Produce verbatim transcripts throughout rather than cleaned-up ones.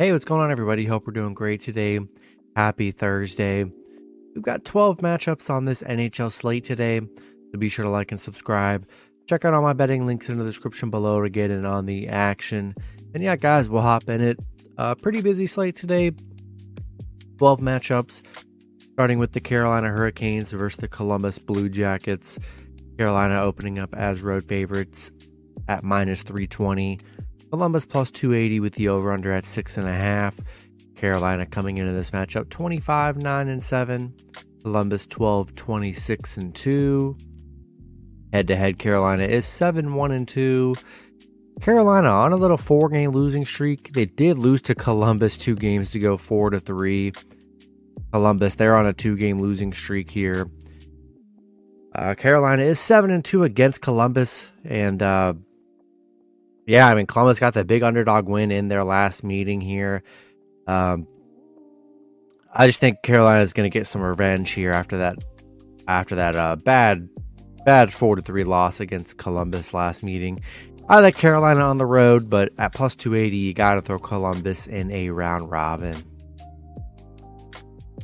Hey, what's going on, everybody? Hope we're doing great today. Happy Thursday. We've got twelve matchups on this N H L slate today, so be sure to like and subscribe. Check out all my betting links in the description below to get in on the action. And yeah, guys, we'll hop in it. Uh, pretty busy slate today. twelve matchups, starting with the Carolina Hurricanes versus the Columbus Blue Jackets. Carolina opening up as road favorites at minus three twenty. Columbus plus two eighty with the over-under at six point five. Carolina coming into this matchup twenty-five nine and seven. Columbus twelve twenty-six and two. Head-to-head, Carolina is seven one and two. Carolina on a little four-game losing streak. They did lose to Columbus two games to go, four to three. Columbus, they're on a two-game losing streak here. Uh, Carolina is seven and two against Columbus, and... Uh, Yeah, I mean, Columbus got the big underdog win in their last meeting here. Um, I just think Carolina is going to get some revenge here after that, after that uh, bad, bad four to three loss against Columbus last meeting. I like Carolina on the road, but at plus two eighty, you got to throw Columbus in a round robin.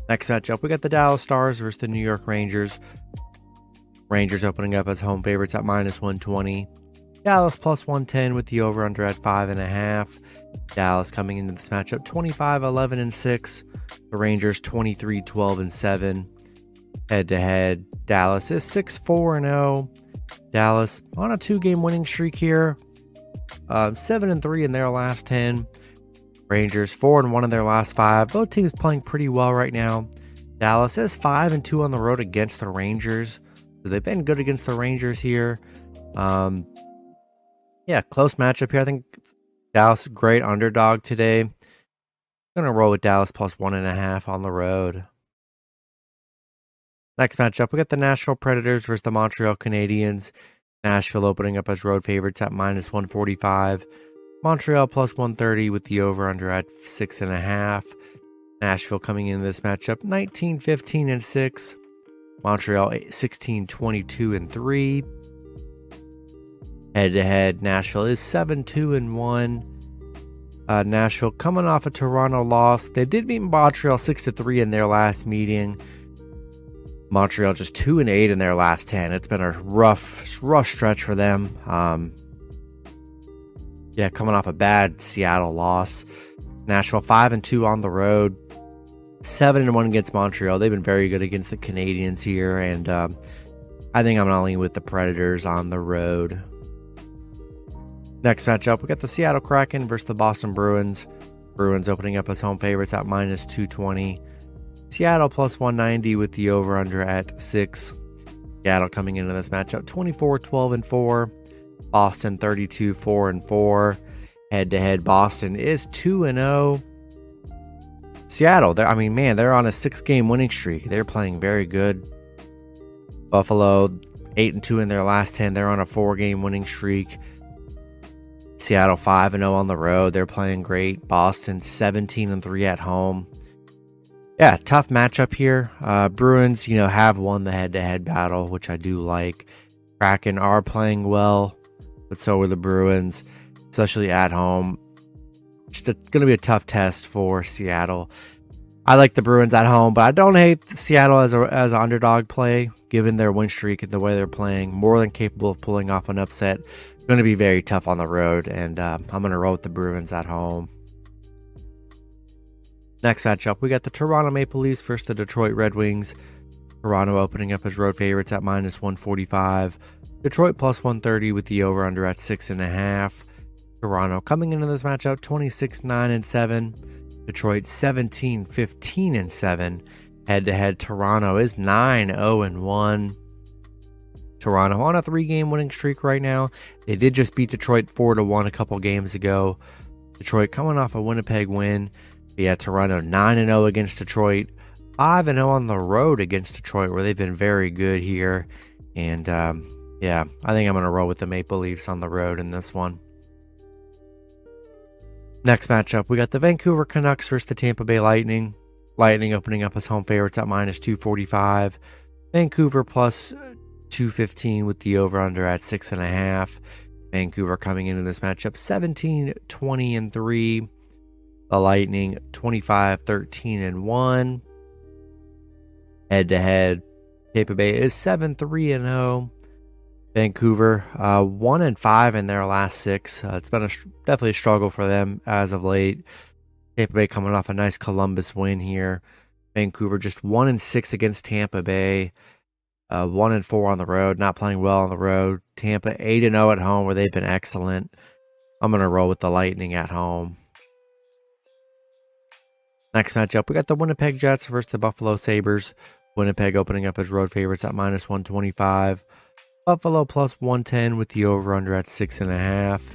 Next matchup, we got the Dallas Stars versus the New York Rangers. Rangers opening up as home favorites at minus one twenty. Dallas plus one ten with the over-under at five point five. Dallas coming into this matchup twenty-five eleven and six. The Rangers twenty-three twelve and seven. Head-to-head, Dallas is six four and oh. Dallas on a two-game winning streak here. Um, seven and three in their last ten. Rangers four and one in their last five. Both teams playing pretty well right now. Dallas is five and two on the road against the Rangers. So they've been good against the Rangers here. Um... Yeah, close matchup here. I think Dallas, great underdog today. I'm going to roll with Dallas plus one and a half on the road. Next matchup, we got the Nashville Predators versus the Montreal Canadiens. Nashville opening up as road favorites at minus one forty-five. Montreal plus one thirty with the over-under at six and a half. Nashville coming into this matchup nineteen fifteen and six. Montreal sixteen twenty-two and three. Head-to-head, Nashville is seven two and one. Uh, Nashville coming off a Toronto loss. They did beat Montreal six to three in their last meeting. Montreal just two and eight in their last ten. It's been a rough, rough stretch for them. Um, yeah, coming off a bad Seattle loss. Nashville five and two on the road. seven and one against Montreal. They've been very good against the Canadiens here. And uh, I think I'm going to lean with the Predators on the road. Next matchup, we got the Seattle Kraken versus the Boston Bruins. Bruins opening up as home favorites at minus two twenty. Seattle plus one ninety with the over-under at six. Seattle coming into this matchup twenty-four twelve and four. Boston thirty-two four and four. Head-to-head, Boston is two and oh. Seattle, they're, I mean, man, they're on a six-game winning streak. They're playing very good. Buffalo eight and two in their last ten. They're on a four-game winning streak. Seattle five and oh on the road. They're playing great. Boston seventeen and three at home. Yeah, tough matchup here. Uh, Bruins, you know, have won the head-to-head battle, which I do like. Kraken are playing well, but so are the Bruins, especially at home. It's going to be a tough test for Seattle. I like the Bruins at home, but I don't hate Seattle as a as an underdog play, given their win streak and the way they're playing. More than capable of pulling off an upset. Going to be very tough on the road, and uh, I'm going to roll with the Bruins at home. Next matchup, we got the Toronto Maple Leafs versus the Detroit Red Wings. Toronto opening up as road favorites at minus one forty-five. Detroit plus one thirty with the over-under at six point five. Toronto coming into this matchup twenty-six nine and seven. Detroit seventeen fifteen and seven. Head-to-head, Toronto is nine oh and one. Toronto on a three-game winning streak right now. They did just beat Detroit four to one a couple games ago. Detroit coming off a Winnipeg win. Yeah, Toronto nine and oh against Detroit. five and oh on the road against Detroit, where they've been very good here. And, um, yeah, I think I'm going to roll with the Maple Leafs on the road in this one. Next matchup, we got the Vancouver Canucks versus the Tampa Bay Lightning. Lightning opening up as home favorites at minus two forty-five. Vancouver plus... two fifteen with the over-under at six and a half. Vancouver coming into this matchup seventeen twenty and three. The Lightning twenty-five thirteen and one. Head to head, Tampa Bay is seven three and oh. Vancouver uh, one and five in their last six. Uh, it's been a, definitely a struggle for them as of late. Tampa Bay coming off a nice Columbus win here. Vancouver just one and six against Tampa Bay. Uh, one and four on the road, not playing well on the road. Tampa eight and zero at home, where they've been excellent. I'm gonna roll with the Lightning at home. Next matchup, we got the Winnipeg Jets versus the Buffalo Sabres. Winnipeg opening up as road favorites at minus one twenty five. Buffalo plus one ten with the over under at six and a half.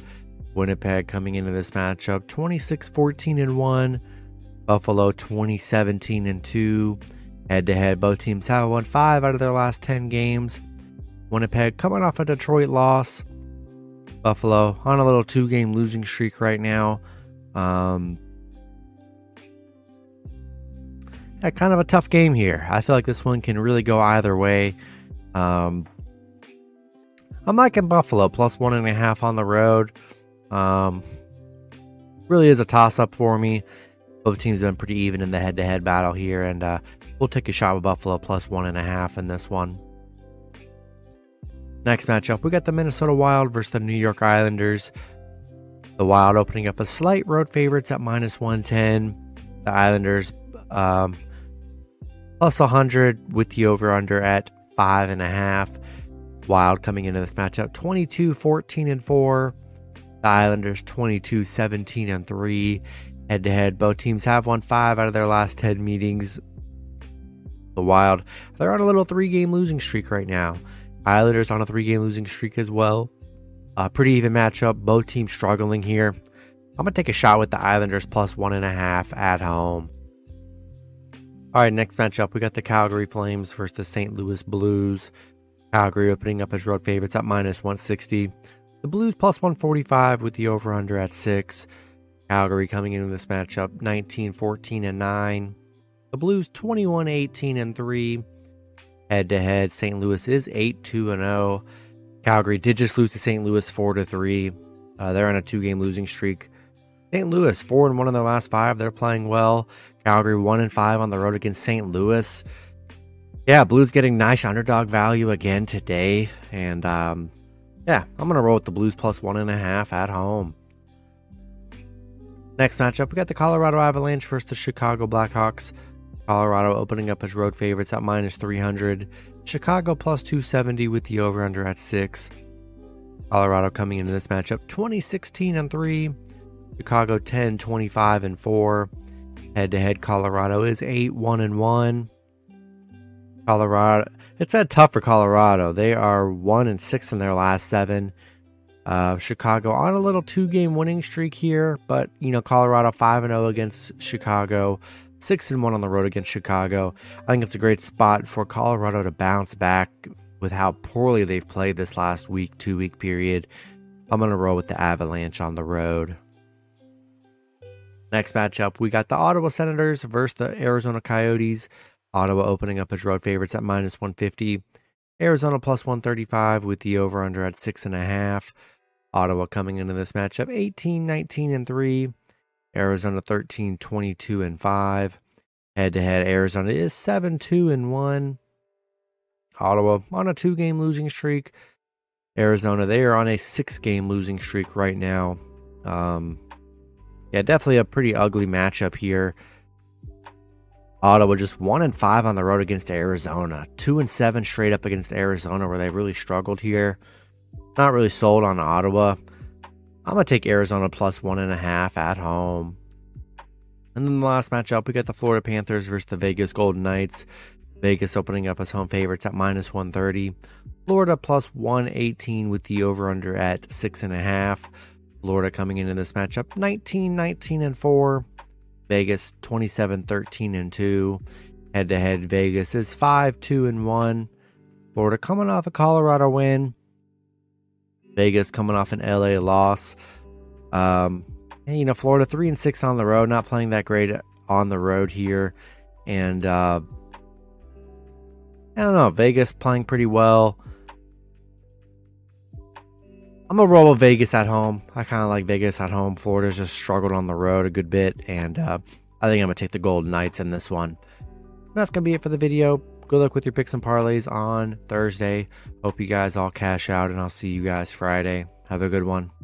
Winnipeg coming into this matchup twenty-six fourteen and one. Buffalo twenty seventeen and two. Head to head, both teams have won five out of their last ten games. Winnipeg coming off a Detroit loss. Buffalo on a little two game losing streak right now. Um, yeah, kind of a tough game here. I feel like this one can really go either way. Um, I'm liking Buffalo plus one and a half on the road. Um, really is a toss up for me. Both teams have been pretty even in the head to head battle here, and uh, we'll take a shot with Buffalo plus one and a half in this one. Next matchup, we got the Minnesota Wild versus the New York Islanders. The Wild opening up a slight road favorites at minus one ten. The Islanders um, plus one hundred with the over under at five and a half. Wild coming into this matchup twenty-two fourteen and four. The Islanders twenty-two seventeen and three. Head to head, both teams have won five out of their last ten meetings. The Wild, they're on a little three game losing streak right now. Islanders on a three game losing streak as well. A pretty even matchup, both teams struggling here. I'm gonna take a shot with the Islanders plus one and a half at home. All right, next matchup, we got the Calgary Flames versus the Saint Louis Blues. Calgary opening up as road favorites at minus one sixty. The Blues plus one forty-five with the over-under at six. Calgary coming into this matchup nineteen fourteen and nine. The Blues twenty-one eighteen and three. Head-to-head, Saint Louis is eight two and oh. Calgary did just lose to Saint Louis four to three. Uh, they're on a two-game losing streak. Saint Louis four and one in their last five. They're playing well. Calgary one and five on the road against Saint Louis. Yeah, Blues getting nice underdog value again today. And, um, yeah, I'm going to roll with the Blues plus one and a half at home. Next matchup, we got the Colorado Avalanche versus the Chicago Blackhawks. Colorado opening up as road favorites at minus three hundred. Chicago plus two seventy with the over-under at six. Colorado coming into this matchup twenty sixteen and three. Chicago ten twenty-five and four. Head-to-head, Colorado is eight one and one. Colorado, it's had tough for Colorado. They are one and six in their last seven. Uh, Chicago on a little two-game winning streak here, but you know Colorado five and zero against Chicago, six and one on the road against Chicago. I think it's a great spot for Colorado to bounce back with how poorly they've played this last week, two-week period. I'm gonna roll with the Avalanche on the road. Next matchup, we got the Ottawa Senators versus the Arizona Coyotes. Ottawa opening up as road favorites at minus one fifty. Arizona plus one thirty-five with the over-under at six point five. Ottawa coming into this matchup eighteen nineteen and three. Arizona thirteen twenty-two and five. Head-to-head, Arizona is seven two and one. Ottawa on a two-game losing streak. Arizona, they are on a six-game losing streak right now. Um, yeah, definitely a pretty ugly matchup here. Ottawa just one and five on the road against Arizona, two and seven straight up against Arizona, where they've really struggled here. Not really sold on Ottawa. I'm gonna take Arizona plus one and a half at home. And then the last matchup, we got the Florida Panthers versus the Vegas Golden Knights. Vegas opening up as home favorites at minus one thirty. Florida plus one eighteen with the over/under at six and a half. Florida coming into this matchup nineteen nineteen and four. Vegas twenty-seven thirteen and two. Head to head, Vegas is five two and one. Florida coming off a Colorado win. Vegas coming off an L A loss. Um, and, you know, Florida three and six on the road, not playing that great on the road here. And uh, I don't know, Vegas playing pretty well. I'm going to roll with Vegas at home. I kind of like Vegas at home. Florida's just struggled on the road a good bit, and uh, I think I'm going to take the Golden Knights in this one. And that's going to be it for the video. Good luck with your picks and parlays on Thursday. Hope you guys all cash out, and I'll see you guys Friday. Have a good one.